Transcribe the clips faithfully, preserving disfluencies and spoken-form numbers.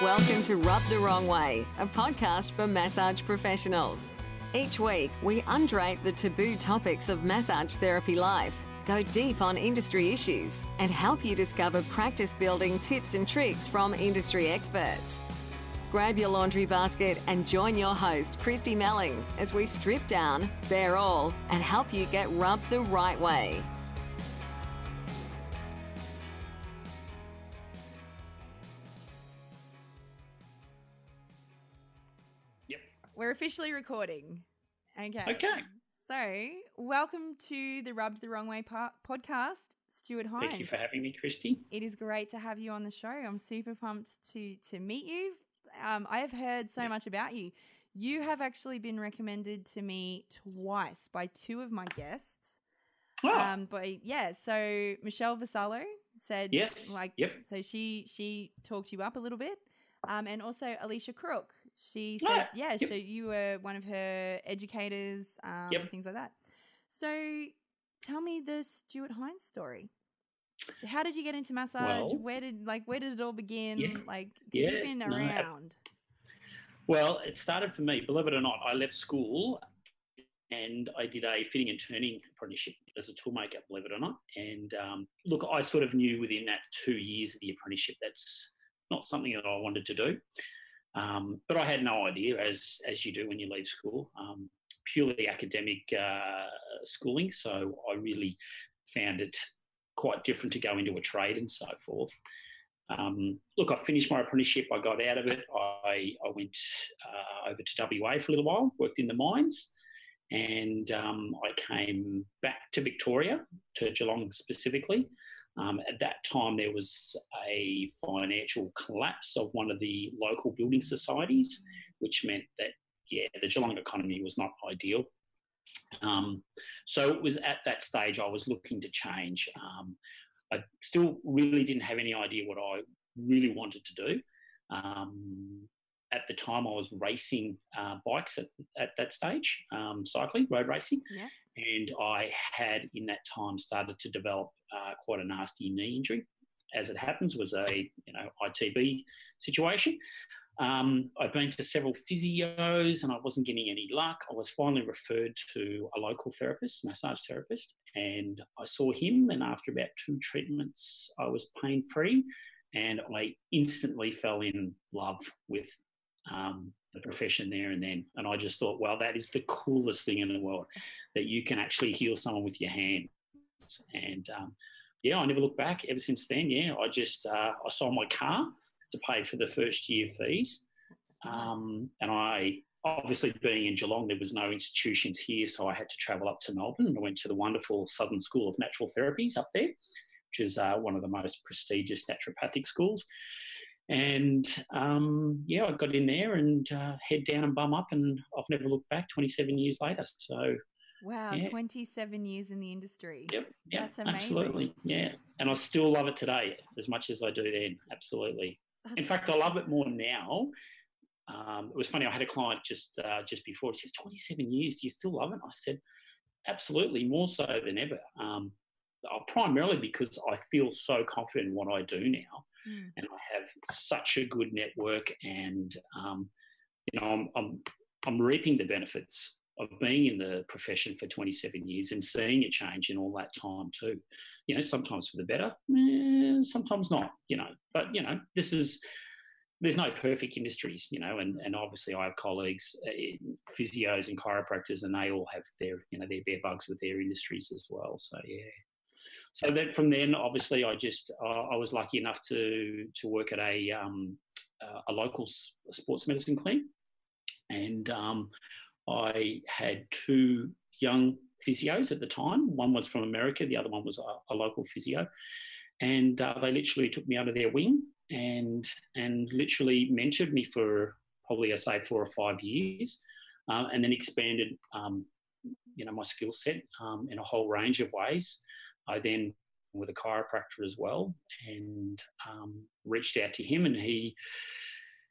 Welcome to Rub the Wrong Way, a podcast for massage professionals. Each week, we undrape the taboo topics of massage therapy life, go deep on industry issues, and help you discover practice-building tips and tricks from industry experts. Grab your laundry basket and join your host, Christy Melling, as we strip down, bare all, and help you get rubbed the right way. We're officially recording. Okay. Okay. So, welcome to the Rubbed the Wrong Way po- podcast, Stuart Hinds. Thank you for having me, Christy. It is great to have you on the show. I'm super pumped to to meet you. Um, I have heard so yeah. much about you. You have actually been recommended to me twice by two of my guests. Wow. Um, but yeah, so Michelle Vassallo said, yes. like, yep. so she she talked you up a little bit, um, and also Alicia Crook. She said, ah, yeah, yep. so you were one of her educators um, yep. and things like that. So tell me the Stuart Hinds story. How did you get into massage? Well, where did like where did it all begin? Yeah, like, yeah, you've been around. No, well, it started for me, believe it or not. I left school and I did a fitting and turning apprenticeship as a toolmaker, believe it or not. And um, look, I sort of knew within that two years of the apprenticeship, that's not something that I wanted to do. Um, but I had no idea, as as you do when you leave school, um, purely academic uh, schooling. So I really found it quite different to go into a trade and so forth. Um, look, I finished my apprenticeship. I got out of it. I, I went uh, over to W A for a little while, worked in the mines, and um, I came back to Victoria, to Geelong specifically. Um, at that time, there was a financial collapse of one of the local building societies, which meant that, yeah, the Geelong economy was not ideal. Um, so it was at that stage I was looking to change. Um, I still really didn't have any idea what I really wanted to do. Um, at the time, I was racing uh, bikes at, at that stage, um, cycling, road racing. Yeah. And I had, in that time, started to develop uh, quite a nasty knee injury. As it happens, was a you know I T B situation. Um, I'd been to several physios, and I wasn't getting any luck. I was finally referred to a local therapist, massage therapist, and I saw him. And after about two treatments, I was pain-free, and I instantly fell in love with Um, the profession there and then. And I just thought, well, that is the coolest thing in the world, that you can actually heal someone with your hands. And um, yeah, I never looked back ever since then. Yeah, I just, uh, I sold my car to pay for the first year fees. Um, and I, obviously being in Geelong, there was no institutions here, so I had to travel up to Melbourne, and I went to the wonderful Southern School of Natural Therapies up there, which is uh, one of the most prestigious naturopathic schools. And, um, yeah, I got in there and uh, head down and bum up, and I've never looked back twenty-seven years later. So, wow, yeah. twenty-seven years in the industry. Yep, yep, that's amazing. Absolutely, yeah. And I still love it today as much as I do then, absolutely. That's... In fact, I love it more now. Um, it was funny, I had a client just uh, just before. He says, twenty-seven years, do you still love it? I said, absolutely, more so than ever, um, primarily because I feel so confident in what I do now. Mm. And I have such a good network, and um, you know, I'm, I'm I'm reaping the benefits of being in the profession for twenty-seven years and seeing it change in all that time too. You know, sometimes for the better, eh, sometimes not. You know, but you know, this is there's no perfect industries. You know, and and obviously I have colleagues, physios and chiropractors, and they all have their you know their bare bugs with their industries as well. So yeah. So that from then, obviously, I just uh, I was lucky enough to to work at a um, uh, a local s- sports medicine clinic, and um, I had two young physios at the time. One was from America, the other one was a, a local physio, and uh, they literally took me under their wing and and literally mentored me for probably I say four or five years, uh, and then expanded um, you know my skill set um, in a whole range of ways. I then with a chiropractor as well, and um, reached out to him, and he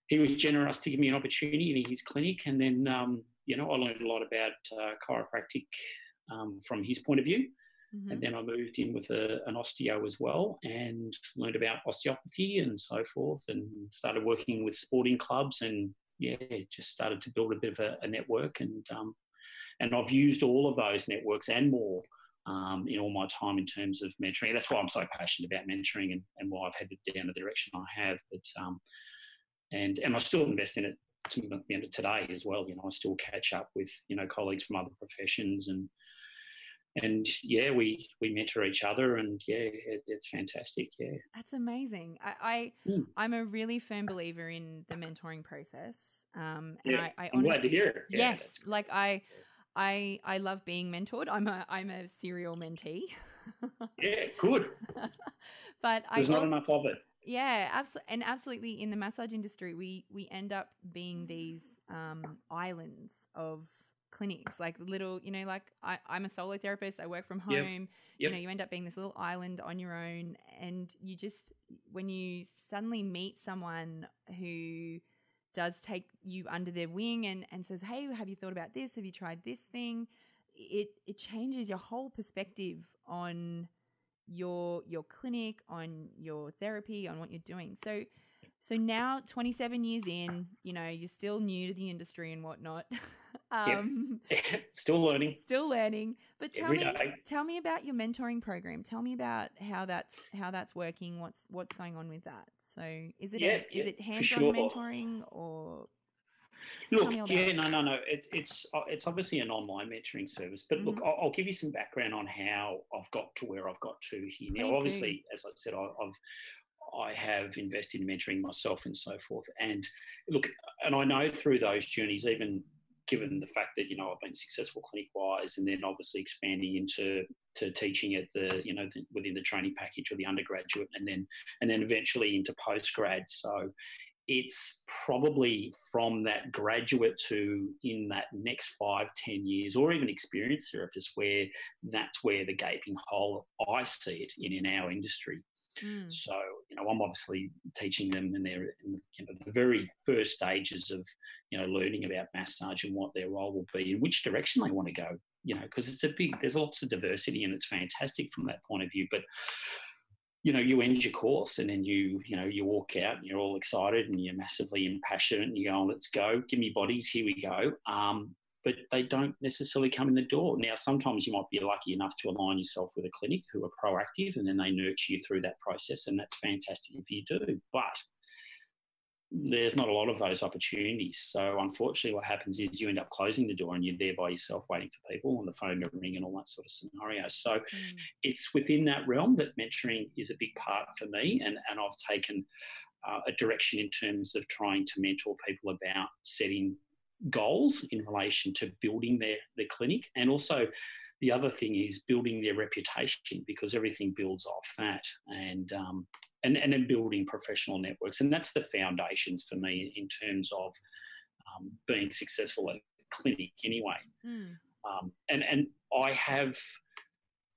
he was generous to give me an opportunity in his clinic. And then, um, you know, I learned a lot about uh, chiropractic um, from his point of view. Mm-hmm. And then I moved in with a, an osteo as well, and learned about osteopathy and so forth, and started working with sporting clubs, and yeah, just started to build a bit of a, a network. And um, and I've used all of those networks and more um, in all my time in terms of mentoring. That's why I'm so passionate about mentoring, and, and why I've headed down the direction I have. But um, and and I still invest in it to the end of today as well. You know, I still catch up with, you know, colleagues from other professions, and and yeah, we we mentor each other, and yeah, it, it's fantastic. Yeah, that's amazing. I, I mm. I'm a really firm believer in the mentoring process. Um, and yeah, I, I honestly, I'm glad to hear it. Yeah, yes, cool. like I. I, I love being mentored. I'm a I'm a serial mentee. Yeah, good. But there's I, not enough of it. Yeah, absolutely, and absolutely. In the massage industry, we we end up being these um, islands of clinics, like little, you know, like I, I'm a solo therapist. I work from home. Yep. Yep. You know, you end up being this little island on your own, and you just when you suddenly meet someone who does take you under their wing and, and says, hey, have you thought about this? Have you tried this thing? It it changes your whole perspective on your your clinic, on your therapy, on what you're doing. So so now twenty-seven years in, you know, you're still new to the industry and whatnot. um, still learning. Still learning. But tell Every me day. tell me about your mentoring program. Tell me about how that's how that's working, what's what's going on with that. So is it yeah, a, yeah, is it hands-on sure. mentoring or Look, yeah, no, no, no. It, it's it's obviously an online mentoring service, but mm-hmm. look, I'll, I'll give you some background on how I've got to where I've got to here. Now, Please obviously, do. as I said, I, I've I have invested in mentoring myself and so forth. And look, and I know through those journeys, even given the fact that, you know, I've been successful clinic-wise, and then obviously expanding into to teaching at the, you know, the, within the training package or the undergraduate, and then and then eventually into postgrad. So it's probably from that graduate to in that next five, ten years, or even experienced therapists, where that's where the gaping hole I see it in in our industry. Mm. So, you know, I'm obviously teaching them in their in, you know, the very first stages of, you know, learning about massage and what their role will be and which direction they want to go, you know, because it's a big, there's lots of diversity, and it's fantastic from that point of view. But you know, you end your course, and then you, you know, you walk out, and you're all excited, and you're massively impassioned, and you go, oh, let's go, give me bodies, here we go. Um, but they don't necessarily come in the door. Now, sometimes you might be lucky enough to align yourself with a clinic who are proactive, and then they nurture you through that process, and that's fantastic if you do. But there's not a lot of those opportunities. So unfortunately what happens is you end up closing the door, and you're there by yourself waiting for people, and the phone to ring and all that sort of scenario. So mm. it's within that realm that mentoring is a big part for me, and, and I've taken uh, a direction in terms of trying to mentor people about setting goals in relation to building their, their clinic, and also the other thing is building their reputation, because everything builds off that, and um, and, and then building professional networks. And that's the foundations for me in terms of um, being successful at a clinic anyway. Mm. Um, and, and I have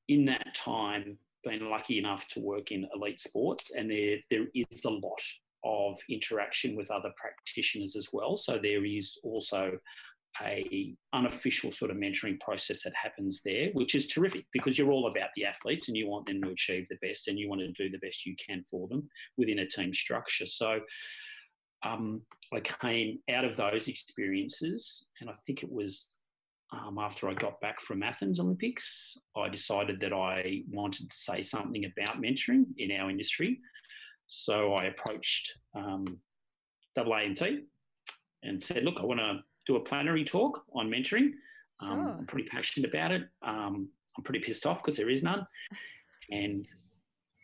in that time been lucky enough to work in elite sports, and there there is a lot of interaction with other practitioners as well. So there is also a unofficial sort of mentoring process that happens there, which is terrific, because you're all about the athletes, and you want them to achieve the best, and you want to do the best you can for them within a team structure. So um, I came out of those experiences, and I think it was um, after I got back from Athens Olympics, I decided that I wanted to say something about mentoring in our industry. So I approached um, A A M T and said, look, I want to do a plenary talk on mentoring. Um, sure. I'm pretty passionate about it. Um, I'm pretty pissed off because there is none. And,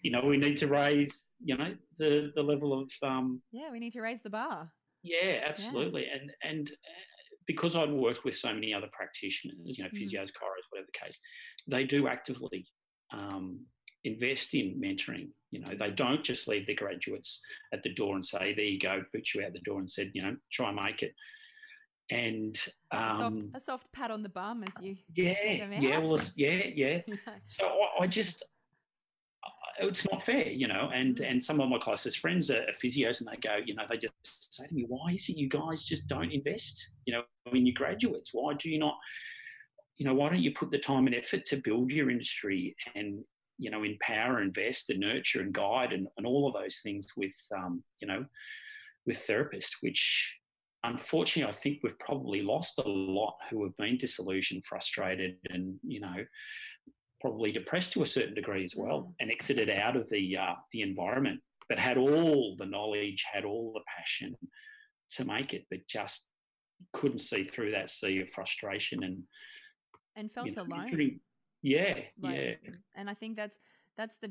you know, we need to raise, you know, the, the level of... Um, yeah, we need to raise the bar. Yeah, absolutely. Yeah. And and because I'd worked with so many other practitioners, you know, physios, mm-hmm. chiros, whatever the case, they do actively um, invest in mentoring. You know, they don't just leave the graduates at the door and say, there you go, put you out the door and said, you know, try and make it. And um, a, soft, a soft pat on the bum as you yeah yeah well, yeah yeah so I, I just it's not fair, you know, and mm. and some of my closest friends are physios, and they go, you know, they just say to me, why is it you guys just don't invest, you know, in your graduates? Why do you not you know, why don't you put the time and effort to build your industry and, you know, empower, invest and nurture and guide and, and all of those things with, um, you know, with therapists, which unfortunately I think we've probably lost a lot who have been disillusioned, frustrated and, you know, probably depressed to a certain degree as well and exited out of the uh, the environment, but had all the knowledge, had all the passion to make it, but just couldn't see through that sea of frustration and and felt you know, alone. Pretty, yeah, like, yeah. And I think that's that's the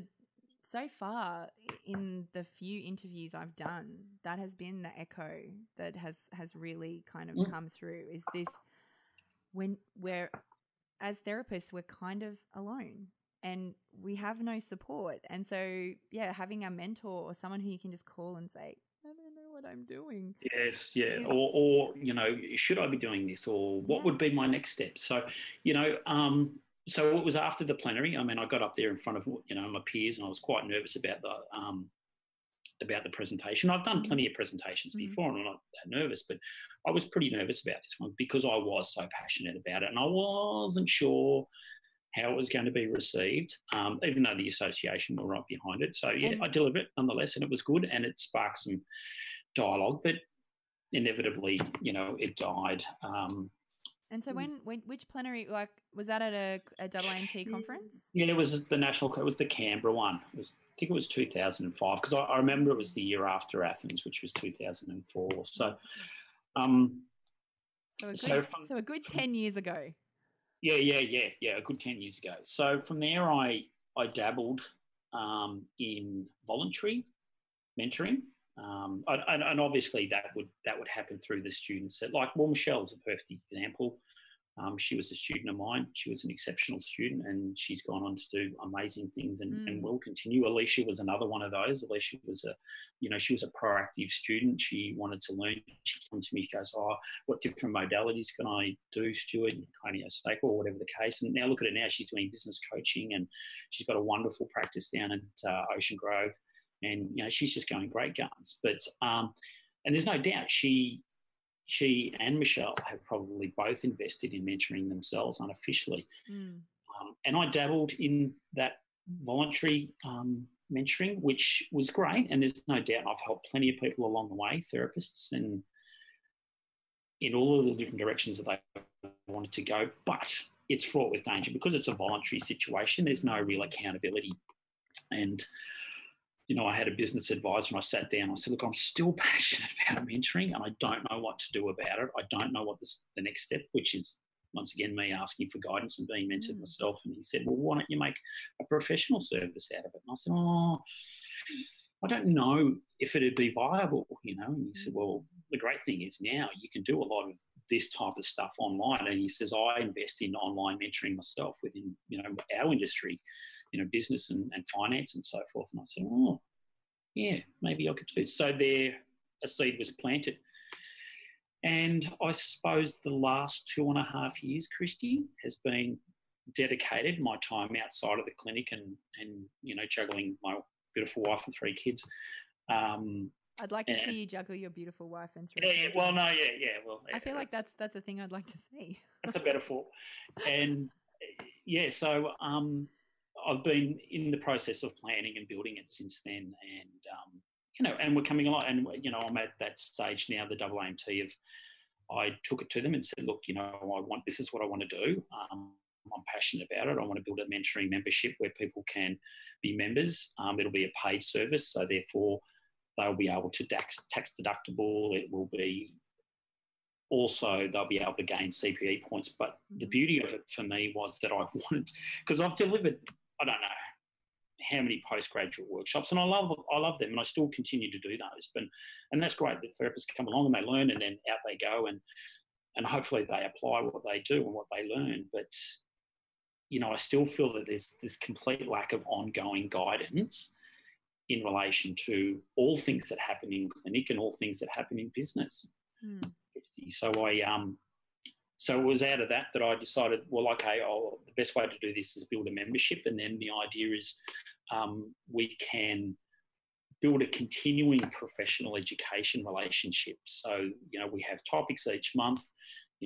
so far in the few interviews I've done, that has been the echo that has has really kind of mm. come through. Is this when we're as therapists, we're kind of alone and we have no support. And so, yeah, having a mentor or someone who you can just call and say, I don't know what I'm doing. Yes, yeah. Is... Or, or, you know, should I be doing this? Or what yeah. would be my next step? So, you know, um, so it was after the plenary. I mean, I got up there in front of, you know, my peers and I was quite nervous about the, um, about the presentation. I've done plenty of presentations mm-hmm. before and I'm not that nervous, but I was pretty nervous about this one because I was so passionate about it and I wasn't sure how it was going to be received, um, even though the association were right behind it. So, yeah, and I delivered it nonetheless and it was good and it sparked some dialogue, but inevitably, you know, it died. Um, and so when, when which plenary, like, was that at a, a double A M T conference? Yeah, it was the national, it was the Canberra one. It was, I think it was two thousand five because I, I remember it was the year after Athens, which was two thousand four. So... Um, so, a good, so, from, so a good ten years ago. Yeah, yeah, yeah, yeah, a good ten years ago. So from there I, I dabbled um, in voluntary mentoring um, and, and obviously that would that would happen through the students. That, like, well, Michelle's a perfect example. Um, she was a student of mine. She was an exceptional student and she's gone on to do amazing things and, mm. and will continue. Alicia was another one of those. Alicia was a, you know, she was a proactive student. She wanted to learn. She comes to me, she goes, oh, what different modalities can I do, Stuart, and craniosacral stake or whatever the case. And now look at her now. She's doing business coaching and she's got a wonderful practice down at uh, Ocean Grove and, you know, she's just going great guns. But, um, and there's no doubt she... She and Michelle have probably both invested in mentoring themselves unofficially. Mm. Um, and I dabbled in that voluntary um, mentoring, which was great. And there's no doubt I've helped plenty of people along the way, therapists, and in all of the different directions that they wanted to go. But it's fraught with danger because it's a voluntary situation. There's no real accountability. And you know, I had a business advisor and I sat down and I said, look, I'm still passionate about mentoring and I don't know what to do about it. I don't know what this, the next step, which is, once again, me asking for guidance and being mentored mm. myself. And he said, well, why don't you make a professional service out of it? And I said, oh, I don't know if it would be viable, you know. And he said, well, the great thing is now you can do a lot of this type of stuff online. And he says, I invest in online mentoring myself within, you know, our industry, you know, business and, and finance and so forth. And I said, oh, yeah, maybe I could do. So there a seed was planted. And I suppose the last two and a half years, Christy, has been dedicated my time outside of the clinic and, and you know, juggling my beautiful wife and three kids. Um, I'd like to and, see you juggle your beautiful wife and three. Yeah, yeah well, no, yeah, yeah. Well, yeah, I feel like that's that's a thing I'd like to see. That's a metaphor, and yeah. So um, I've been in the process of planning and building it since then, and um, you know, and we're coming along, and you know, I'm at that stage now. The double A M T of I took it to them and said, look, you know, I want this is what I want to do. Um, I'm passionate about it. I want to build a mentoring membership where people can be members. Um, it'll be a paid service, so therefore they'll be able to tax, tax deductible. It will be also they'll be able to gain C P E points. But the beauty of it for me was that I wanted, because I've delivered, I don't know how many postgraduate workshops, and I love I love them, and I still continue to do those. But and that's great. The therapists come along and they learn, and then out they go, and and hopefully they apply what they do and what they learn. But you know, I still feel that there's this complete lack of ongoing guidance in relation to all things that happen in clinic and all things that happen in business. Mm. So I, um, so it was out of that that I decided, well, okay, I'll, the best way to do this is build a membership, and then the idea is um, we can build a continuing professional education relationship. So you know, we have topics each month.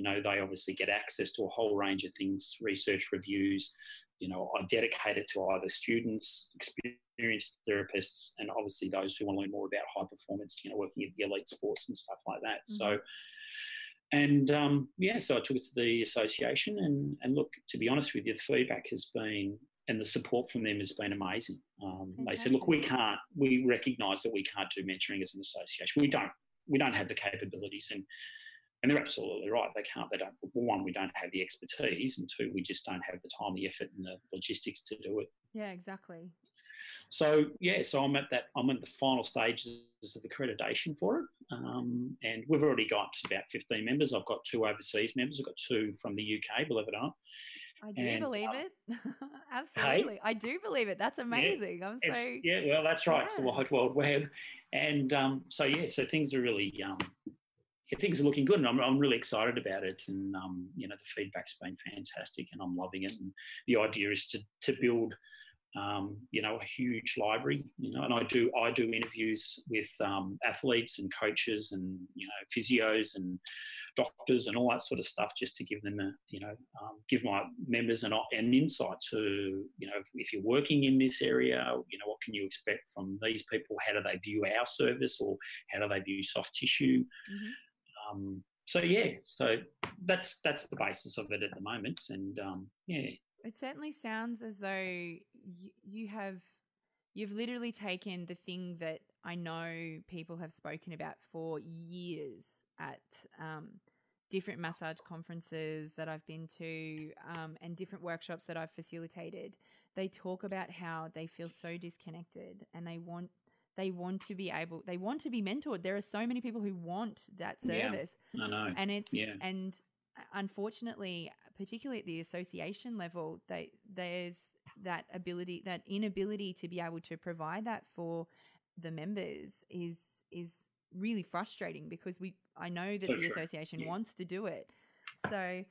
You know, they obviously get access to a whole range of things, research reviews. You know, I dedicate it to either students, experienced therapists, and obviously those who want to learn more about high performance, you know, working at the elite sports and stuff like that. Mm-hmm. So, and, um, yeah, so I took it to the association and, and look, to be honest with you, the feedback has been, and the support from them has been amazing. Um, they said, look, we can't, we recognise that we can't do mentoring as an association. We don't, we don't have the capabilities, and and they're absolutely right. They can't, they don't, one, we don't have the expertise, and two, we just don't have the time, the effort and the logistics to do it. Yeah, exactly. So, yeah, so I'm at that, I'm at the final stages of accreditation for it. Um, and we've already got about fifteen members. I've got two overseas members. I've got two from the U K, believe it or not. I do and, believe uh, it. Absolutely. Hey, I do believe it. That's amazing. Yeah, I'm so... Yeah, well, that's right. Yeah. It's the wide, world web. And um, so, yeah, so things are really, um, yeah, things are looking good, and I'm, I'm really excited about it. And, um, you know, the feedback's been fantastic and I'm loving it. And the idea is to to build, um, you know, a huge library, you know, and I do, I do interviews with um, athletes and coaches and, you know, physios and doctors and all that sort of stuff, just to give them a, you know, um, give my members an, an insight to, you know, if, if you're working in this area, you know, what can you expect from these people? How do they view our service, or how do they view soft tissue? Mm-hmm. Um, so, yeah, so that's, that's the basis of it at the moment. And um, yeah. It certainly sounds as though you, you have, you've literally taken the thing that I know people have spoken about for years at um, different massage conferences that I've been to um, and different workshops that I've facilitated. They talk about how they feel so disconnected and they want, they want to be able, they want to be mentored. There are so many people who want that service. Yeah, I know. And it's, yeah. and unfortunately, particularly at the association level, they, there's that ability, that inability to be able to provide that for the members is is really frustrating, because we I know that so the true. association yeah. wants to do it. So,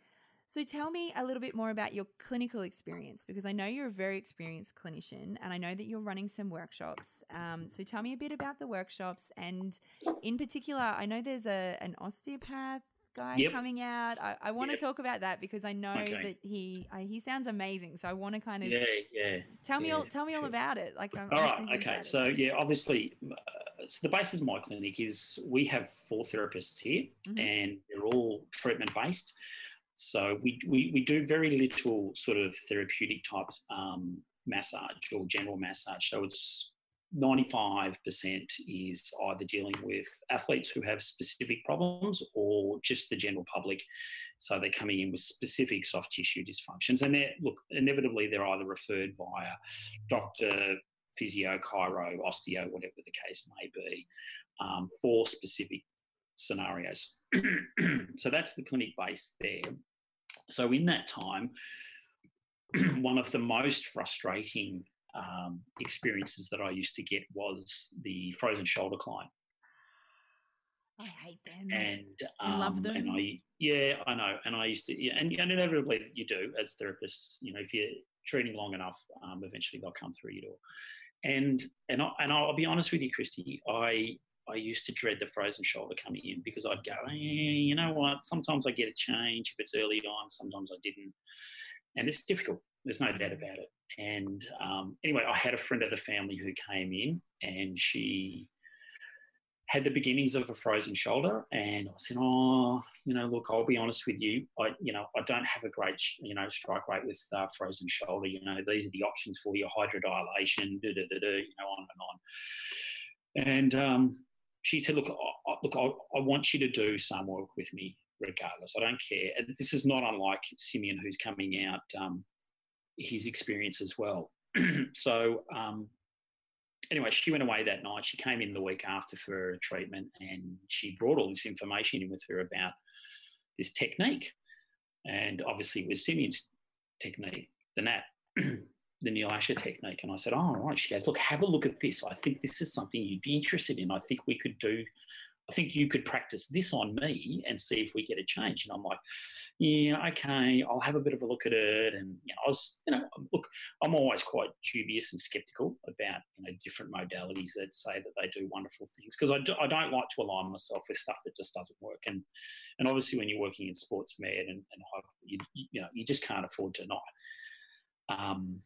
so tell me a little bit more about your clinical experience, because I know you're a very experienced clinician and I know that you're running some workshops. Um, so tell me a bit about the workshops, and in particular, I know there's a an osteopath guy yep. coming out. I, I want yep. to talk about that, because I know okay. that he I, he sounds amazing. So I want to kind of yeah yeah tell me yeah, all tell me sure. all about it. Like I'm, all I'm right, okay. So it. yeah, obviously, uh, so the basis of my clinic is we have four therapists here, mm-hmm. and they're all treatment based. So we we we do very little sort of therapeutic type um, massage or general massage. So it's ninety-five percent is either dealing with athletes who have specific problems, or just the general public. So they're coming in with specific soft tissue dysfunctions. And they're, look, inevitably they're either referred by a doctor, physio, chiro, osteo, whatever the case may be, um, for specific scenarios. So that's the clinic base there. So in that time, one of the most frustrating Um, experiences that I used to get was the frozen shoulder client. I hate them. And um, I love them. And I, yeah, I know. And I used to, yeah, and, and inevitably you do as therapists. You know, if you're treating long enough, um, eventually they'll come through your door. And and I, and I'll be honest with you, Christy, I I used to dread the frozen shoulder coming in, because I'd go, eh, you know what? Sometimes I get a change if it's early on. Sometimes I didn't, and it's difficult. There's no doubt about it. And um, anyway, I had a friend of the family who came in, and she had the beginnings of a frozen shoulder. And I said, oh, you know, look, I'll be honest with you. I, you know, I don't have a great, you know, strike rate with uh, frozen shoulder. You know, these are the options for your hydrodilation, da da da da, you know, on and on. And um, she said, look, I, look, I, I want you to do some work with me regardless. I don't care. And this is not unlike Simeon, who's coming out, um, his experience as well. So um, anyway, she went away that night. She came in the week after for treatment, and she brought all this information in with her about this technique. And obviously it was Simeon's technique, the N A T, the Neil Asher technique. And I said, oh, all right. She goes, look, have a look at this. I think this is something you'd be interested in. I think we could do, I think you could practice this on me and see if we get a change. And I'm like, yeah, okay, I'll have a bit of a look at it. And you know, I was, you know, look, I'm always quite dubious and skeptical about you know, different modalities that say that they do wonderful things, because I, do, I don't like to align myself with stuff that just doesn't work. And and obviously when you're working in sports med and, and you, you know, you just can't afford to not um,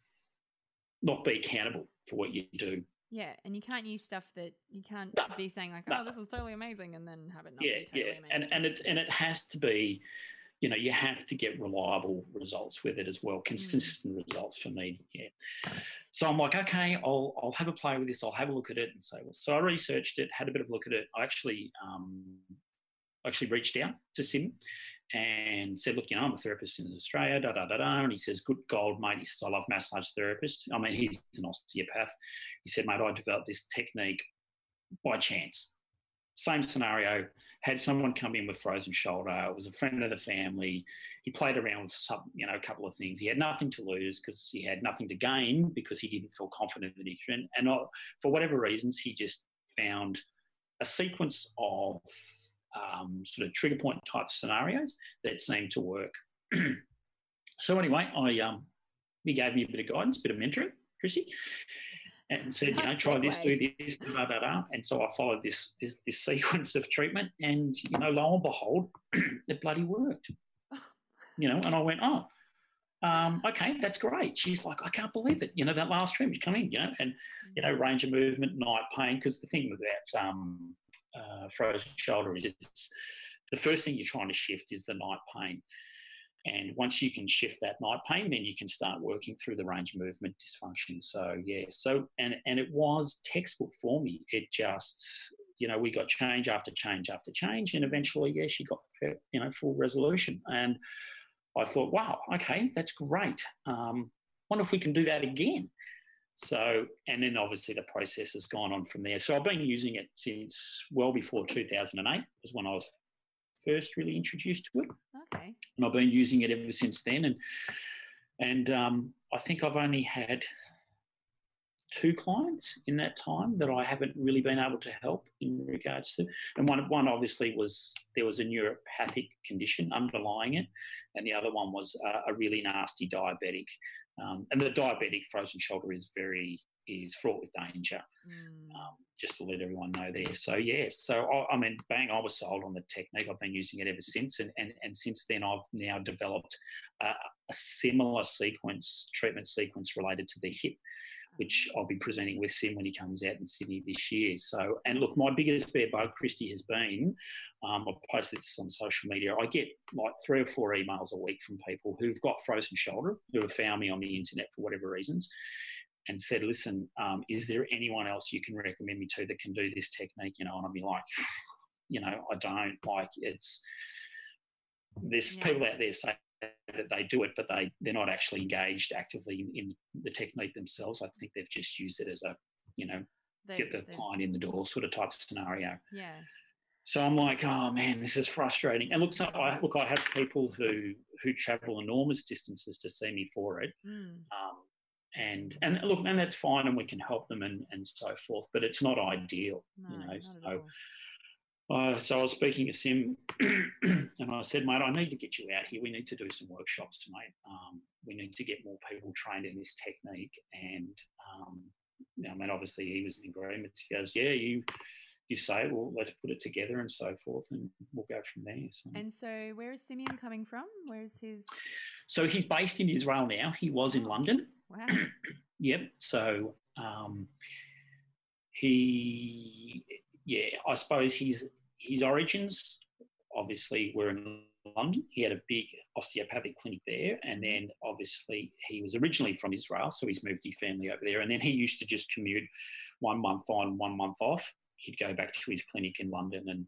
not be accountable for what you do. Yeah, and you can't use stuff that you can't no, be saying like, oh, no. this is totally amazing, and then have it not yeah, be totally yeah. amazing. And, and, it, and it has to be, you know, you have to get reliable results with it as well, consistent mm. results for me. Yeah. So I'm like, okay, I'll I'll have a play with this. I'll have a look at it and say, well, so I researched it, had a bit of a look at it. I actually um, actually reached out to Sim and said, look, you know, I'm a therapist in Australia, da, da, da, da. And he says, good gold, mate. He says, I love massage therapists. I mean, he's an osteopath. He said, mate, I developed this technique by chance. Same scenario, had someone come in with frozen shoulder. It was a friend of the family. He played around with some, you know, a couple of things. He had nothing to lose because he had nothing to gain because he didn't feel confident in it. And, and I, for whatever reasons, he just found a sequence of Um, sort of trigger point type scenarios that seem to work. So anyway, I um, he gave me a bit of guidance, a bit of mentoring, Chrissy, and said, That's you know, try this, way. do this, da, da, da. And so I followed this, this this sequence of treatment and, you know, lo and behold, it bloody worked. You know, and I went, oh, Um, okay, that's great. She's like, I can't believe it. You know, that last treatment, you come in, you know, and, you know, range of movement, night pain, because the thing about um, uh, frozen shoulder is it's, the first thing you're trying to shift is the night pain. And once you can shift that night pain, then you can start working through the range of movement dysfunction. So, yeah, so, and, and it was textbook for me. It just, you know, we got change after change after change, and eventually, yeah, she got, you know, full resolution. And I thought, wow, okay, that's great. Um, wonder if we can do that again. So, and then obviously the process has gone on from there. So I've been using it since well before two thousand eight was when I was first really introduced to it. Okay. And I've been using it ever since then. And and um, I think I've only had two clients in that time that I haven't really been able to help in regards to. And one, one obviously was there was a neuropathic condition underlying it, and the other one was a, a really nasty diabetic. Um, and the diabetic frozen shoulder is very is fraught with danger, mm. um, just to let everyone know there. So, yeah, so, I, I mean, bang, I was sold on the technique. I've been using it ever since, and, and, and since then I've now developed a, a similar sequence, treatment sequence related to the hip, which I'll be presenting with Sim when he comes out in Sydney this year. So, and look, my biggest bear bug, Christy, has been, um, I've posted this on social media, I get like three or four emails a week from people who've got frozen shoulder, who have found me on the internet for whatever reasons, and said, listen, um, is there anyone else you can recommend me to that can do this technique? You know, and I'll be like, you know, I don't, like, it's, there's yeah. people out there saying that they do it, but they, they're not actually engaged actively in, in the technique themselves. I think they've just used it as a, you know, they, get the they, client in the door sort of type of scenario. Yeah. So I'm like, oh man, this is frustrating. And look, so I, look, I have people who who travel enormous distances to see me for it. Mm. Um, And and look, and that's fine, and we can help them and, and so forth, but it's not ideal, no, you know. So, uh, so I was speaking to Sim, and I said, mate, I need to get you out here. We need to do some workshops, mate. Um, we need to get more people trained in this technique. And um, I mean, obviously, he was in agreement. He goes, yeah, you you say, well, let's put it together and so forth, and we'll go from there. So. And so, where is Simeon coming from? Where is his? So he's based in Israel now. He was in London. Wow. Yep. So um, he, yeah, I suppose his his origins obviously were in London. He had a big osteopathic clinic there, and then obviously he was originally from Israel, so he's moved his family over there. And then he used to just commute one month on, one month off. He'd go back to his clinic in London and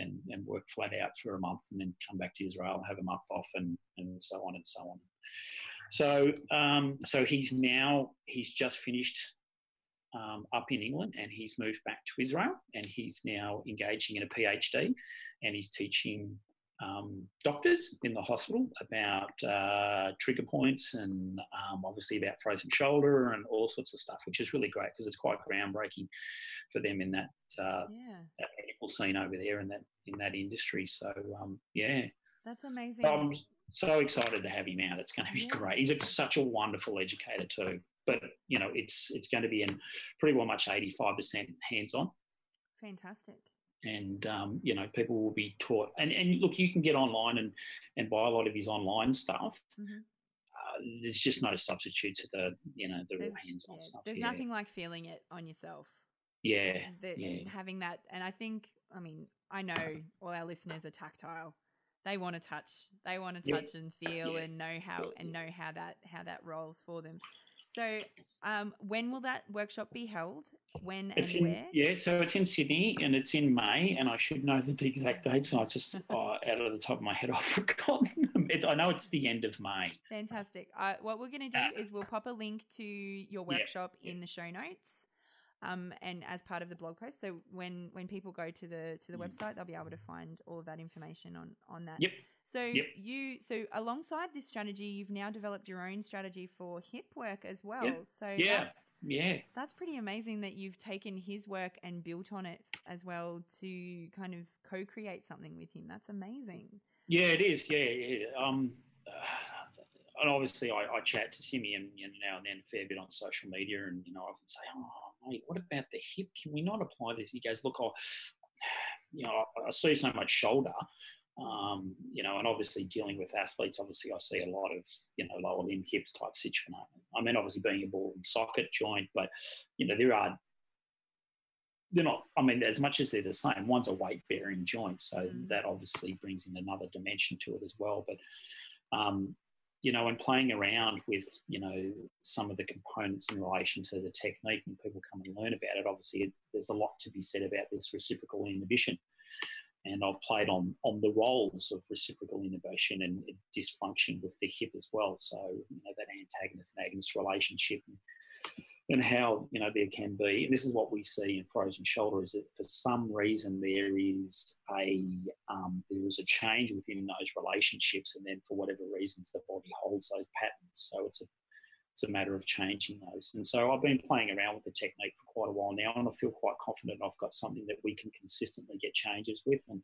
and and work flat out for a month, and then come back to Israel and have a month off, and and so on and so on. So um, so he's now he's just finished um, up in England, and he's moved back to Israel, and he's now engaging in a PhD, and he's teaching um, doctors in the hospital about uh, trigger points and um, obviously about frozen shoulder and all sorts of stuff, which is really great because it's quite groundbreaking for them in that uh, yeah. that medical scene over there and that in that industry. So um, yeah, that's amazing. Um, So excited to have him out. It's going to be yeah. great. He's a, such a wonderful educator too. but you know, it's it's going to be in pretty well much eighty-five percent hands-on. Fantastic. And um, you know, people will be taught. And and look, you can get online and and buy a lot of his online stuff. Mm-hmm. Uh, there's just no substitute to the you know the there's, real hands-on yeah, stuff. There's yeah. nothing like feeling it on yourself. Yeah, the, yeah. Having that, and I think, I mean, I know all our listeners are tactile. They want to touch. They want to touch yeah. and feel yeah. and know how yeah. and know how that how that rolls for them. So, um, when will that workshop be held? When and in, where? Yeah, so it's in Sydney and it's in May, and I should know the exact dates. And I just uh, out of the top of my head, I've forgotten them. It, I know it's the end of May. Fantastic. Uh, what we're going to do uh, is we'll pop a link to your workshop yeah, in yeah. the show notes, um, and as part of the blog post. So when when people go to the to the mm. website, they'll be able to find all of that information on on that. Yep. So yep. you, so alongside this strategy, you've now developed your own strategy for hip work as well. Yep. So yeah. That's, yeah. that's pretty amazing that you've taken his work and built on it as well to kind of co-create something with him. That's amazing. Yeah, it is. Yeah, yeah. Um, uh, and obviously I, I chat to Simeon you know, now and then a fair bit on social media, and, you know, I can say, oh, mate, what about the hip? Can we not apply this? He goes, look, I, you know, I, I see so much shoulder. Um, you know, and obviously dealing with athletes, obviously I see a lot of, you know, lower limb hips type situation. I mean, obviously being a ball and socket joint, but, you know, there are, they're not, I mean, as much as they're the same, one's a weight-bearing joint, so mm. that obviously brings in another dimension to it as well. But, um, you know, and playing around with, you know, some of the components in relation to the technique, and people come and learn about it, obviously it, there's a lot to be said about this reciprocal inhibition. And I've played on on the roles of reciprocal inhibition and dysfunction with the hip as well. So, you know, that antagonist and agonist relationship, and, and how, you know, there can be, and this is what we see in frozen shoulder, is that for some reason there is a, um, there is a change within those relationships, and then for whatever reasons the body holds those patterns. So it's a, it's a matter of changing those. And so I've been playing around with the technique for quite a while now, and I feel quite confident I've got something that we can consistently get changes with. And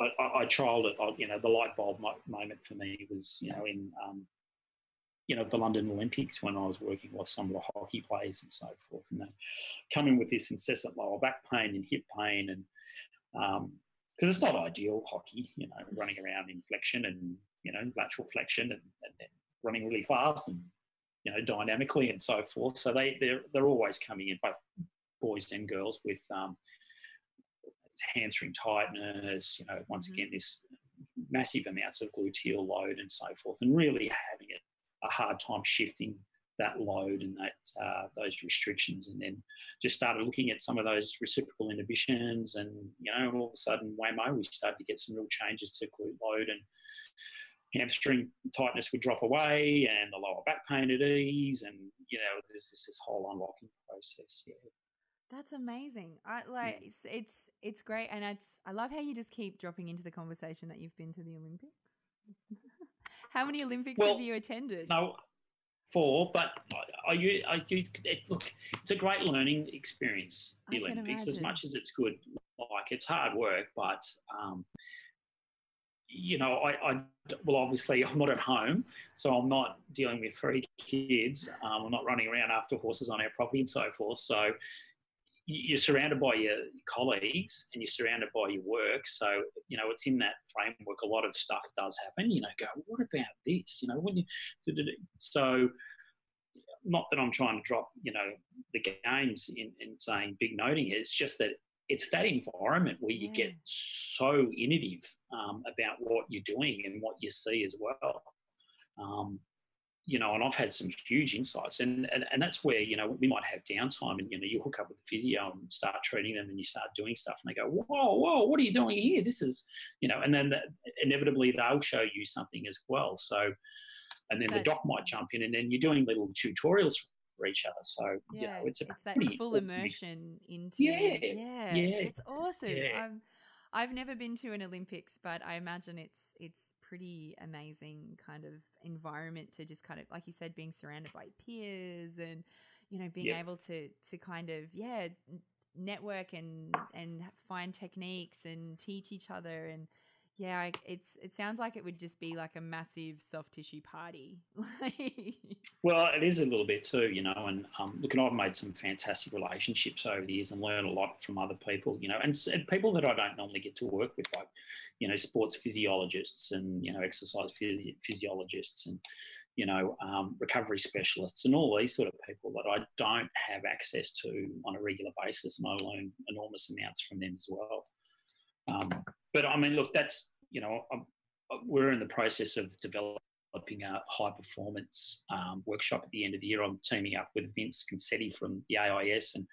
awesome. I, I, I trialled it. I, you know, the light bulb moment for me was, you know, in, um, you know, the London Olympics, when I was working with some of the hockey players and so forth, and they come in with this incessant lower back pain and hip pain, and um, because it's not ideal hockey, you know, running around in flexion and, you know, lateral flexion, and, and then running really fast and, you know, dynamically and so forth. So they, they're, they're always coming in, both boys and girls, with um, hamstring tightness, you know, once mm-hmm. again, this massive amounts of gluteal load and so forth, and really having it a hard time shifting that load and that uh, those restrictions. And then just started looking at some of those reciprocal inhibitions, and, you know, all of a sudden, whammo, we started to get some real changes to glute load, and hamstring tightness would drop away, and the lower back pain would ease, and, you know, there's this, this whole unlocking process. Yeah, that's amazing. I like yeah. it's, it's it's great, and it's I love how you just keep dropping into the conversation that you've been to the Olympics. How many Olympics well, have you attended? No, four. But are you? Are you? It, look, it's a great learning experience. The I Olympics, as much as it's good, like it's hard work, but. Um, You know, I, I, well, obviously I'm not at home, so I'm not dealing with three kids. Um, I'm not running around after horses on our property and so forth. So you're surrounded by your colleagues and you're surrounded by your work. So, you know, it's in that framework. A lot of stuff does happen, you know, go, what about this? You know, when you, so not that I'm trying to drop, you know, the games in, in saying big noting it. It's just that it's that environment where you yeah. get so innovative um, about what you're doing and what you see as well. Um, you know, and I've had some huge insights, and, and and that's where, you know, we might have downtime, and, you know, you hook up with the physio and start treating them, and you start doing stuff, and they go, whoa, whoa, what are you doing here? This is, you know, and then that, inevitably they'll show you something as well. So, and then okay. the doc might jump in, and then you're doing little tutorials for each other. So yeah, you know, it's, a it's that full immersion into yeah, yeah, yeah. It's awesome. Yeah. Um, I've never been to an Olympics, but I imagine it's it's pretty amazing kind of environment to just kind of, like you said, being surrounded by peers and, you know, being yeah. able to to kind of yeah network and and find techniques and teach each other. And yeah, it's it sounds like it would just be like a massive soft tissue party. Well, it is a little bit too, you know, and um, look, and I've made some fantastic relationships over the years and learned a lot from other people, you know, and, and people that I don't normally get to work with, like, you know, sports physiologists and, you know, exercise physi- physiologists and, you know, um, recovery specialists and all these sort of people that I don't have access to on a regular basis, and I learn enormous amounts from them as well. Um, but, I mean, look, that's, you know, I'm, we're in the process of developing a high-performance um, workshop at the end of the year. I'm teaming up with Vince Consetti from the A I S. And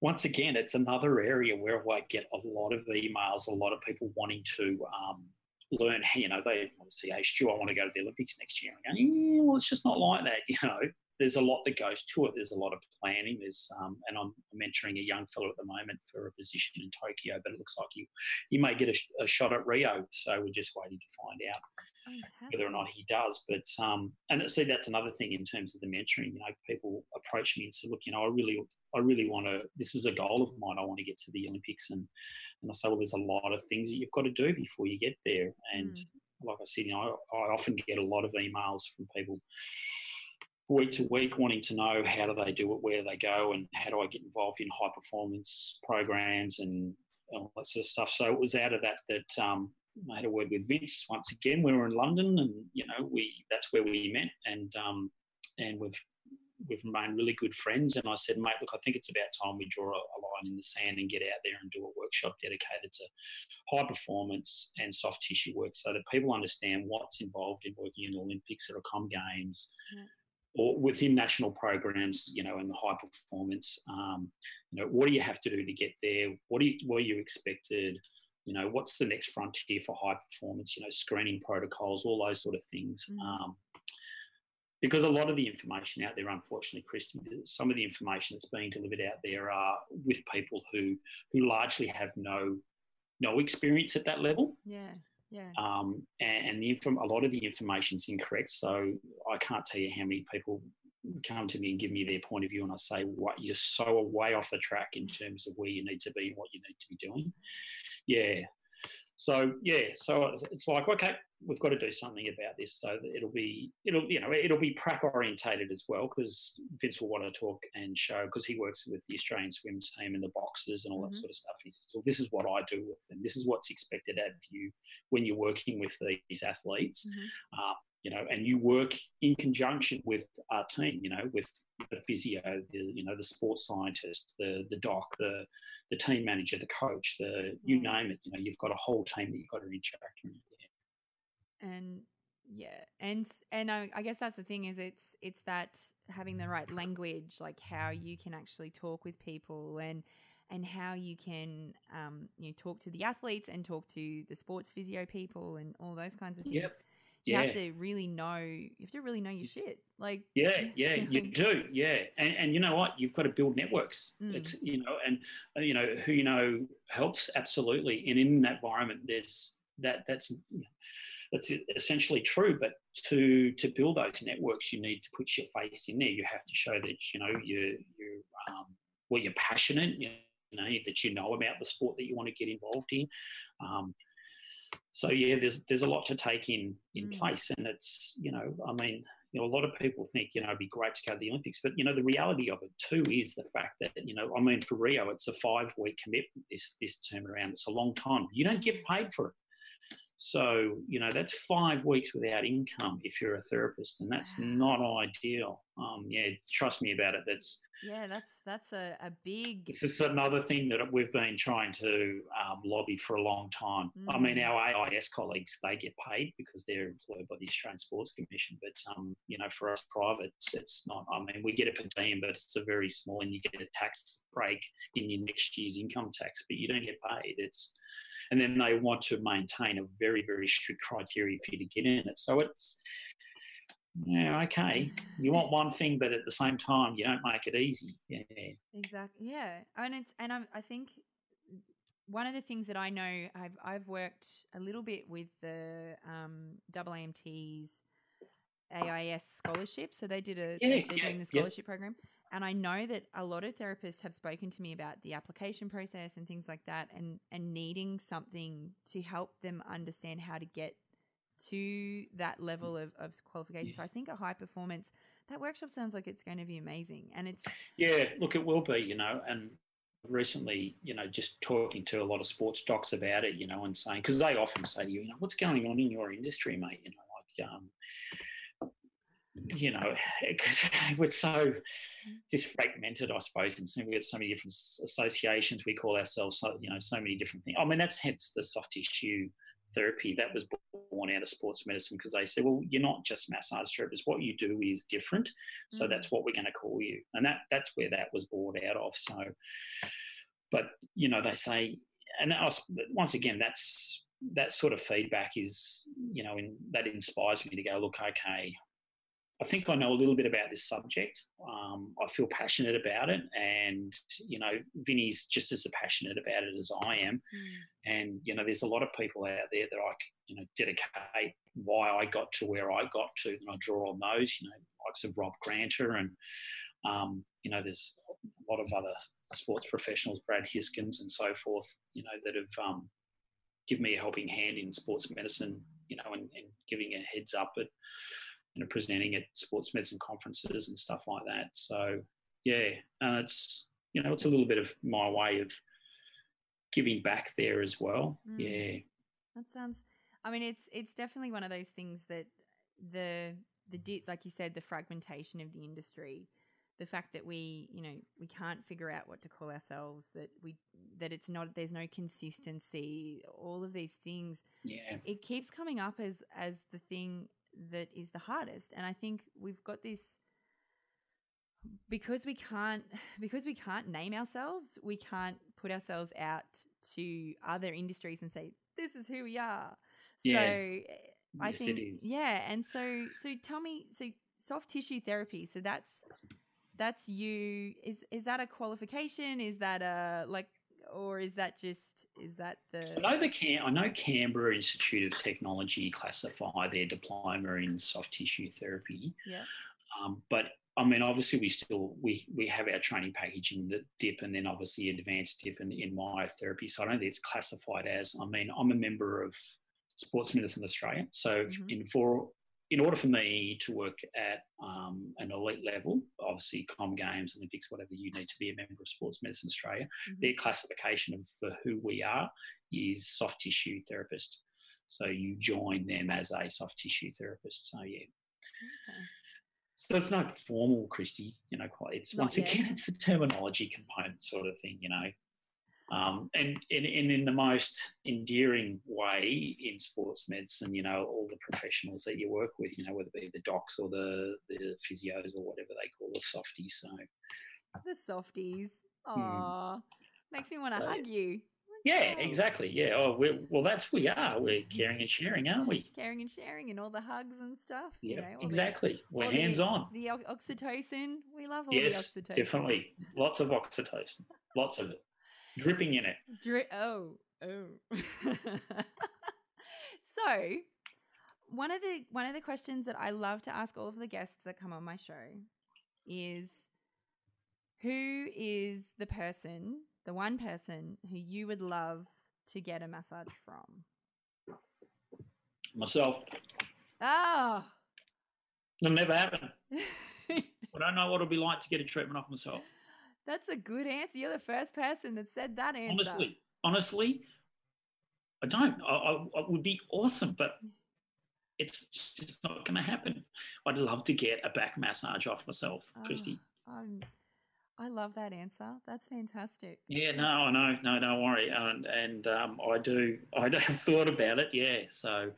once again, it's another area where I get a lot of emails, a lot of people wanting to um, learn, you know, they want to say, hey, Stu, I want to go to the Olympics next year. And I'm going, yeah, well, it's just not like that, you know. There's a lot that goes to it. There's a lot of planning. There's um, and I'm mentoring a young fellow at the moment for a position in Tokyo, but it looks like he, he may get a, a shot at Rio. So we're just waiting to find out Fantastic. Whether or not he does. But um, and see, that's another thing in terms of the mentoring. You know, people approach me and say, look, you know, I really, I really want to. This is a goal of mine. I want to get to the Olympics, and and I say, well, there's a lot of things that you've got to do before you get there. And mm. like I said, you know, I, I often get a lot of emails from people week to week wanting to know how do they do it, where do they go, and how do I get involved in high performance programs and all that sort of stuff. So it was out of that that um, I had a word with Vince once again. We were in London, and you know we that's where we met, and um, and we've we've remained really good friends. And I said, mate, look, I think it's about time we draw a, a line in the sand and get out there and do a workshop dedicated to high performance and soft tissue work, so that people understand what's involved in working in the Olympics or Com Games. Yeah. Or within national programs, you know, in the high performance, um, you know, what do you have to do to get there? What do you, what are you expected? You know, what's the next frontier for high performance? You know, screening protocols, all those sort of things. Mm. Um, because a lot of the information out there, unfortunately, Christy, some of the information that's being delivered out there are with people who who largely have no no experience at that level. Yeah. Yeah. Um, and the inform- a lot of the information is incorrect. So I can't tell you how many people come to me and give me their point of view, and I say, what, you're so way off the track in terms of where you need to be and what you need to be doing. Yeah. So, yeah, so it's like, okay, we've got to do something about this. So it'll be, it'll you know, it'll be prep orientated as well, because Vince will want to talk and show, because he works with the Australian swim team and the boxers and all mm-hmm. that sort of stuff. He says, well, this is what I do with them. This is what's expected of you when you're working with these athletes, mm-hmm. uh, you know, and you work in conjunction with our team, you know, with the physio, the, you know, the sports scientist, the the doc, the the team manager, the coach, the you yeah. name it. You know, you've got a whole team that you've got to interact with. And yeah, and and I, I guess that's the thing, is it's it's that having the right language, like how you can actually talk with people, and and how you can um, you know, talk to the athletes and talk to the sports physio people and all those kinds of things. Yep. You yeah. have to really know. You have to really know your shit. Like yeah, yeah, you do. Yeah, and and you know what? You've got to build networks. Mm. It's you know, and you know who you know helps absolutely. And in that environment, there's that that's. You know, that's essentially true, but to to build those networks, you need to put your face in there. You have to show that you know you you um, well you're passionate, you know that you know about the sport that you want to get involved in. Um, so yeah, there's there's a lot to take in in mm. place, and it's you know I mean you know a lot of people think you know it'd be great to go to the Olympics, but you know the reality of it too is the fact that you know I mean for Rio it's a five week commitment this this turnaround. It's a long time. You don't get paid for it. So, you know, that's five weeks without income if you're a therapist, and that's not ideal. Um, yeah, trust me about it. That's Yeah, that's that's a, a big... This is another thing that we've been trying to um, lobby for a long time. Mm. I mean, our A I S colleagues, they get paid because they're employed by the Australian Sports Commission, but, um, you know, for us privates, it's not... I mean, we get a per diem, but it's a very small, and you get a tax break in your next year's income tax, but you don't get paid. It's... And then they want to maintain a very, very strict criteria for you to get in it. So it's, yeah, okay. You want one thing, but at the same time, you don't make it easy. Yeah, exactly. Yeah, and it's and I, I think one of the things that I know I've I've worked a little bit with the um, A A M T's A I S scholarship. So they did a yeah, they're yeah, doing the scholarship yeah. program. And I know that a lot of therapists have spoken to me about the application process and things like that, and, and needing something to help them understand how to get to that level of, of qualification. Yeah. So I think a high performance, that workshop sounds like it's going to be amazing. And it's... Yeah, look, it will be, you know, and recently, you know, just talking to a lot of sports docs about it, you know, and saying, because they often say to you, you know, what's going on in your industry, mate? You know, like, um, you know, we're so just fragmented, I suppose, and so we've got so many different associations. We call ourselves, so, you know, so many different things. I mean, that's hence the soft tissue therapy that was born out of sports medicine, because they said, well, you're not just massage therapists. What you do is different, so mm. that's what we're going to call you. And that that's where that was born out of. So, but, you know, they say, and I was, once again, that's that sort of feedback is, you know, in, that inspires me to go, look, okay, I think I know a little bit about this subject. Um, I feel passionate about it, and, you know, Vinny's just as passionate about it as I am. Mm. And, you know, there's a lot of people out there that I, you know, dedicate why I got to where I got to, and I draw on those, you know, likes of Rob Granter and, um, you know, there's a lot of other sports professionals, Brad Hiskins and so forth, you know, that have um, given me a helping hand in sports medicine, you know, and, and giving a heads up at, you know, presenting at sports medicine conferences and stuff like that. So, yeah, and it's, you know, it's a little bit of my way of giving back there as well. Mm. Yeah. That sounds, I mean, it's it's definitely one of those things that the, the like you said, the fragmentation of the industry, the fact that we, you know, we can't figure out what to call ourselves, that we, that it's not, there's no consistency, all of these things. Yeah. It keeps coming up as, as the thing that is the hardest. And I think we've got this, because we can't because we can't name ourselves, we can't put ourselves out to other industries and say, this is who we are. Yeah. So I yes, think it is. Yeah. And so so tell me, so soft tissue therapy, so that's that's you, is is that a qualification? Is that a like Or is that just, is that the... I know, the Can- I know Canberra Institute of Technology classify their diploma in soft tissue therapy. Yeah. Um, but, I mean, obviously we still, we we have our training package in the D I P, and then obviously advanced D I P in, in myotherapy. So I don't think it's classified as, I mean, I'm a member of Sports Medicine Australia. So mm-hmm. in for in order for me to work at um, an elite level, obviously Com Games, Olympics, whatever, you need to be a member of Sports Medicine Australia. Mm-hmm. Their classification of for who we are is soft tissue therapist. So you join them as a soft tissue therapist. So, yeah. Okay. So it's not formal, Christy, you know, quite. It's not once yet. Again, it's the terminology component sort of thing, you know. Um, and, and, and in the most endearing way in sports medicine, you know, all the professionals that you work with, you know, whether it be the docs or the, the physios or whatever they call the softies. So the softies. Aw, hmm. Makes me want to so, hug you. Yeah, exactly. Yeah. Oh, we're, well, that's we are. We're caring and sharing, aren't we? Caring and sharing, and all the hugs and stuff. Yeah, you know, exactly. The, we're hands the, on. The oxytocin. We love all yes, the oxytocin. Definitely. Lots of oxytocin. Lots of it. Dripping in it. Dri- oh, oh. So, one of the one of the questions that I love to ask all of the guests that come on my show is, who is the person, the one person who you would love to get a massage from? Myself. Ah. Oh. It'll never happen. I don't know what it'll be like to get a treatment off myself. That's a good answer. You're the first person that said that answer. Honestly, honestly, I don't. I, I, I would be awesome, but it's just not going to happen. I'd love to get a back massage off myself, oh, Christy. Um, I love that answer. That's fantastic. Yeah, no, no, no, don't worry. And, and um, I do. I have thought about it. Yeah, so.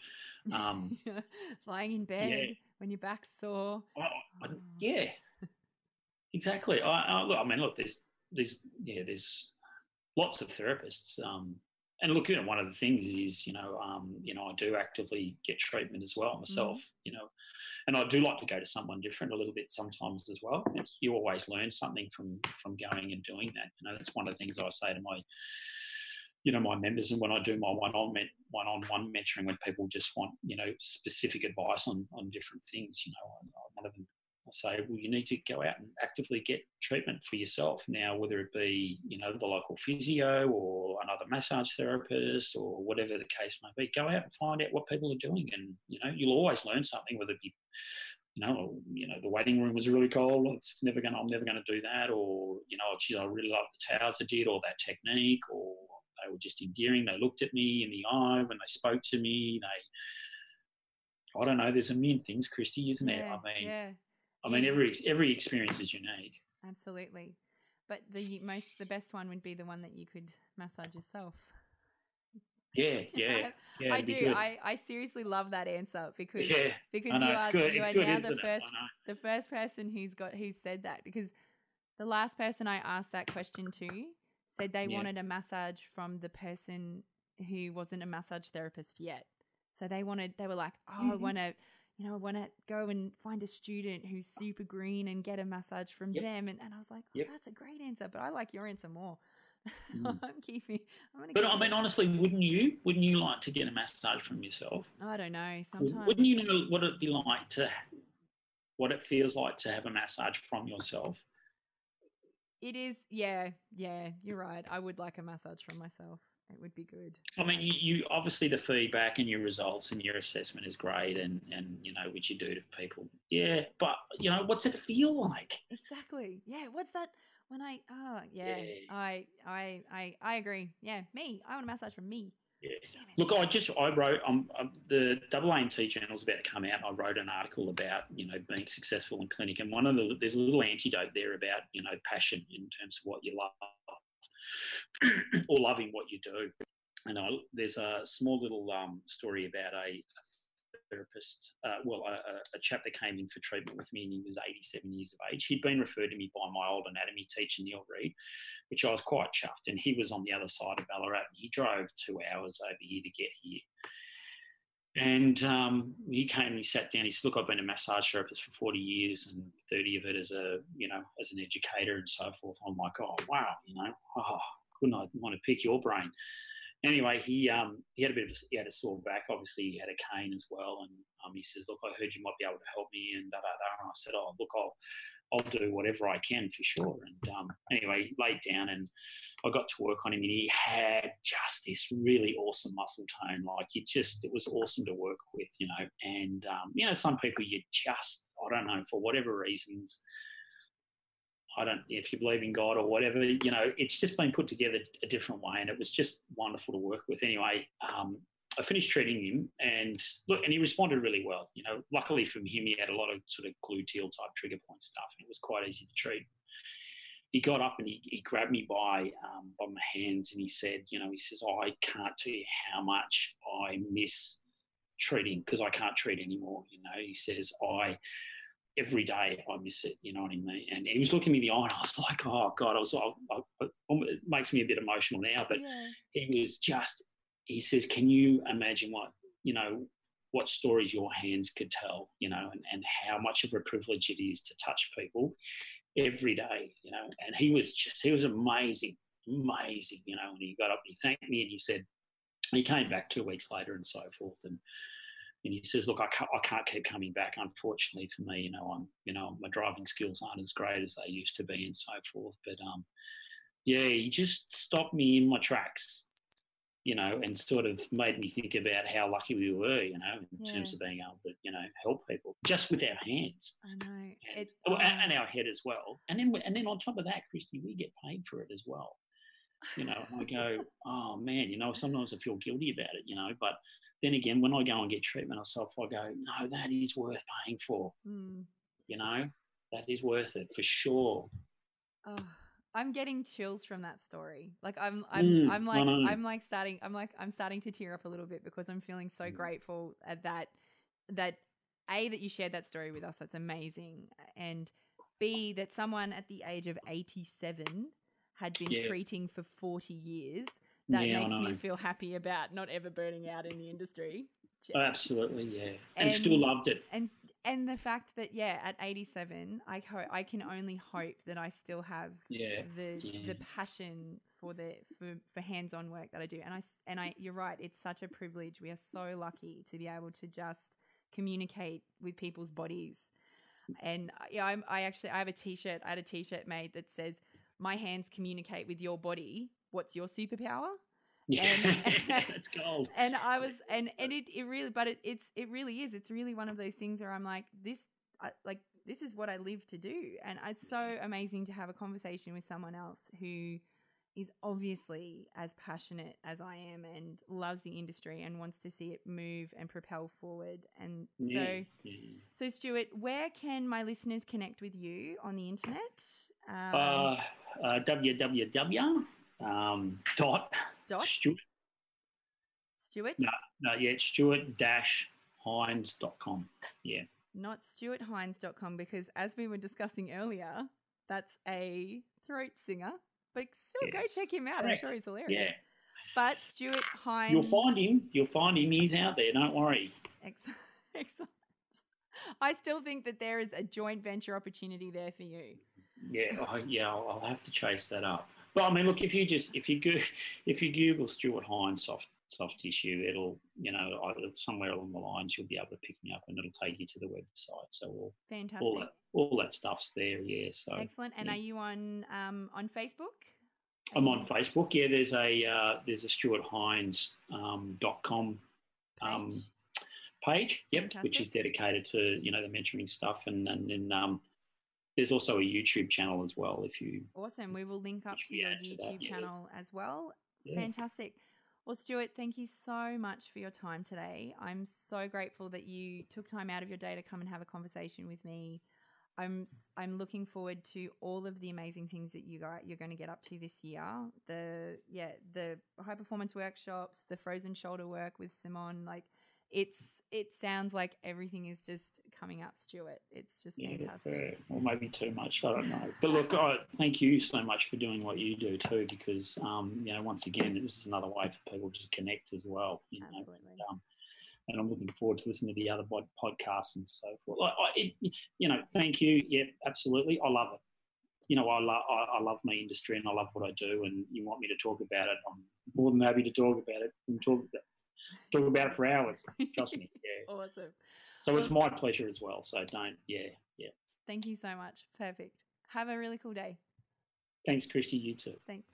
Um, lying in bed yeah. when your back's sore. I, I, oh. Yeah. Exactly. I, I, look, I mean, look, there's, there's, yeah, there's lots of therapists. Um, and look, you know, one of the things is, you know, um, you know, I do actively get treatment as well myself, mm-hmm. you know, and I do like to go to someone different a little bit sometimes as well. It's, you always learn something from, from going and doing that. You know, that's one of the things I say to my, you know, my members, and when I do my one-on one-on-one mentoring, when people just want, you know, specific advice on, on different things, you know, I, I, one of them, I say, well, you need to go out and actively get treatment for yourself now, whether it be, you know, the local physio or another massage therapist or whatever the case may be. Go out and find out what people are doing, and, you know, you'll always learn something, whether it be, you know, you know, the waiting room was really cold, it's never gonna, I'm never gonna do that, or, you know, geez, I really like the towels I did, or that technique, or they were just endearing, they looked at me in the eye when they spoke to me, they, I don't know, there's a million things, Christy, isn't there? Yeah, I mean, yeah. I mean, every every experience is unique. Absolutely, but the most, the best one would be the one that you could massage yourself. Yeah, yeah, yeah. I do. I, I seriously love that answer, because yeah, because know, you are good, you are good, now the first the first person who's got who's said that, because the last person I asked that question to said they yeah. wanted a massage from the person who wasn't a massage therapist yet. So they wanted, they were like, oh, mm-hmm. I want to, you know, I want to go and find a student who's super green and get a massage from yep. them. And, and I was like, oh, yep. that's a great answer, but I like your answer more. Mm. I'm keeping. I'm gonna but keep I mean, it. honestly, wouldn't you? Wouldn't you like to get a massage from yourself? I don't know. Sometimes. Wouldn't you know what it'd be like to, what it feels like to have a massage from yourself? It is. Yeah. Yeah. You're right. I would like a massage from myself. It would be good. I mean, you, you obviously, the feedback and your results and your assessment is great, and, and you know, which you do to people. Yeah, but, you know, what's it feel like? Exactly. Yeah, what's that when I, oh, yeah, yeah. I, I I, I agree. Yeah, me. I want a massage from me. Yeah. Look, I just, I wrote, um, the A A M T journal's about to come out, I wrote an article about, you know, being successful in clinic, and one of the, there's a little antidote there about, you know, passion in terms of what you love. or loving what you do. And I, there's a small little um, story about a, a therapist, uh, well, a, a chap that came in for treatment with me, and he was eighty-seven years of age. He'd been referred to me by my old anatomy teacher, Neil Reed, which I was quite chuffed. And he was on the other side of Ballarat, and he drove two hours over here to get here. And um, he came and he sat down. He said, look, I've been a massage therapist for forty years and thirty of it as a, you know, as an educator and so forth. I'm like, oh, wow, you know, oh, couldn't I want to pick your brain? Anyway, he um, he had a bit of, he had a sore back. Obviously, he had a cane as well. And um, he says, look, I heard you might be able to help me and da, da, da. And I said, oh, look, I'll, I'll do whatever I can for sure. And um, anyway, he laid down and I got to work on him, and he had just this really awesome muscle tone. Like, it just, it was awesome to work with, you know. And, um, you know, some people you just, I don't know, for whatever reasons, I don't, if you believe in God or whatever, you know, it's just been put together a different way, and it was just wonderful to work with. Anyway, um, I finished treating him, and look, and he responded really well. You know, luckily for him, he had a lot of sort of gluteal type trigger point stuff, and it was quite easy to treat. He got up and he, he grabbed me by um, by my hands, and he said, you know, he says, oh, I can't tell you how much I miss treating, because I can't treat anymore. You know, he says, I every day I miss it. You know what I mean? And he was looking me in the eye, and I was like, oh God, I was. I, I, it makes me a bit emotional now, but yeah. He was just. He says, can you imagine what, you know, what stories your hands could tell, you know, and, and how much of a privilege it is to touch people every day, you know. And he was just, he was amazing, amazing, you know. And he got up and he thanked me, and he said, he came back two weeks later and so forth. And and he says, look, I can't, I can't keep coming back. Unfortunately for me, you know, I'm, you know, my driving skills aren't as great as they used to be and so forth. But, um, yeah, he just stopped me in my tracks, you know, and sort of made me think about how lucky we were, you know, in yeah. terms of being able to, you know, help people just with our hands. I know. And, it, oh, and, and our head as well. And then and then on top of that, Christy, we get paid for it as well. You know, I go, oh, man, you know, sometimes I feel guilty about it, you know, but then again, when I go and get treatment myself, I go, no, that is worth paying for, mm. you know, that is worth it for sure. Oh. I'm getting chills from that story. Like I'm, I'm, mm, I'm like, no, no. I'm like starting, I'm like, I'm starting to tear up a little bit, because I'm feeling so mm. grateful at that, that A, that you shared that story with us. That's amazing. And B, that someone at the age of eighty-seven had been yeah. treating for forty years. That yeah, makes me feel happy about not ever burning out in the industry. Oh, absolutely. Yeah. And, and still loved it. And, And the fact that, yeah, at eighty-seven, I ho- I can only hope that I still have yeah, the yeah. the passion for the for, for hands-on work that I do. And I and I, you're right, it's such a privilege. We are so lucky to be able to just communicate with people's bodies. And you know, I'm, I actually I have a t-shirt. I had a t-shirt made that says, "My hands communicate with your body. What's your superpower?" Yeah, and, that's gold. And I was, and and it, it really, but it, it's it really is. It's really one of those things where I'm like, this, I, like this is what I live to do, and it's so amazing to have a conversation with someone else who is obviously as passionate as I am and loves the industry and wants to see it move and propel forward. And yeah, so, yeah. so Stuart, where can my listeners connect with you on the internet? Um, uh, uh, www um, dot, dot Stuart. Stuart? No, no, yeah, it's stuart dash hinds dot com. Yeah. Not stuart hinds dot com, because as we were discussing earlier, that's a throat singer. But still, yes, go check him out. Correct. I'm sure he's hilarious. Yeah. But Stuart Hinds. You'll find him. You'll find him. He's out there. Don't worry. Excellent. Excellent. I still think that there is a joint venture opportunity there for you. Yeah. Oh, yeah. I'll, I'll have to chase that up. But I mean, look, if you just if you go if you Google Stuart Hinds soft soft tissue, it'll you know either somewhere along the lines you'll be able to pick me up, and it'll take you to the website. So all fantastic. All that, all that stuff's there. Yeah. So excellent. And yeah. Are you on um, on Facebook? Are I'm you... on Facebook. Yeah. There's a uh, there's a stuart hinds dot com um, um, page. Yep. Fantastic. Which is dedicated to you know the mentoring stuff, and and then. Um, There's also a YouTube channel as well if you... Awesome. We will link up to your YouTube yeah. channel as well. Yeah. Fantastic. Well, Stuart, thank you so much for your time today. I'm so grateful that you took time out of your day to come and have a conversation with me. I'm I'm looking forward to all of the amazing things that you got, you're going to get up to this year. The yeah, the high-performance workshops, the frozen shoulder work with Simon, like... It's. It sounds like everything is just coming up, Stuart. It's just yeah, fantastic. Or maybe too much. I don't know. But look, I, thank you so much for doing what you do too, because um, you know, once again, this is another way for people to connect as well. You know? Absolutely. And, um, and I'm looking forward to listening to the other bod- podcasts and so forth. I, I, it, you know, thank you. Yeah, absolutely. I love it. You know, I, lo- I, I love my industry and I love what I do. And you want me to talk about it? I'm more than happy to talk about it. I'm talking about. Talk about it for hours. Trust me. Yeah. Awesome. So it's my pleasure as well. So don't. Yeah. Yeah. Thank you so much. Perfect. Have a really cool day. Thanks, Christy. You too. Thanks.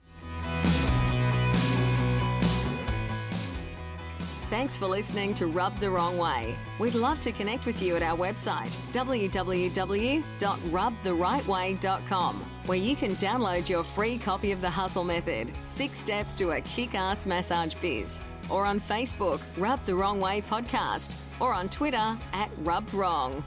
Thanks for listening to Rubbed the Wrong Way. We'd love to connect with you at our website, w w w dot rub the right way dot com, where you can download your free copy of The Hustle Method, Six Steps to a Kick-Ass Massage Biz, or on Facebook, Rub the Wrong Way Podcast, or on Twitter at Rub Wrong.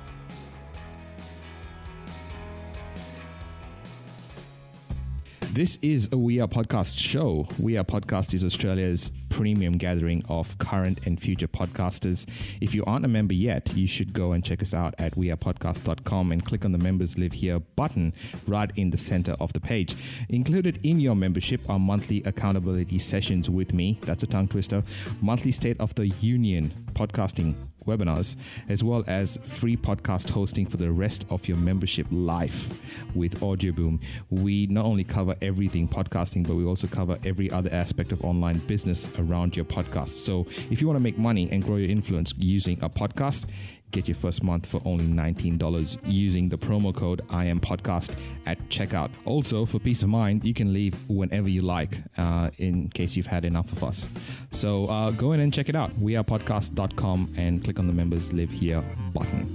This is a We Are Podcast show. We Are Podcast is Australia's premium gathering of current and future podcasters. If you aren't a member yet, you should go and check us out at we are podcast dot com and click on the Members Live Here button right in the center of the page. Included in your membership are monthly accountability sessions with me, that's a tongue twister, monthly State of the Union podcasting webinars, as well as free podcast hosting for the rest of your membership life with Audioboom. We not only cover everything podcasting, but we also cover every other aspect of online business around your podcast. So if you want to make money and grow your influence using a podcast, get your first month for only nineteen dollars using the promo code I am podcast at checkout. Also, for peace of mind, you can leave whenever you like uh, in case you've had enough of us. So uh, go in and check it out. we are podcast dot com and click on the Members Live Here button.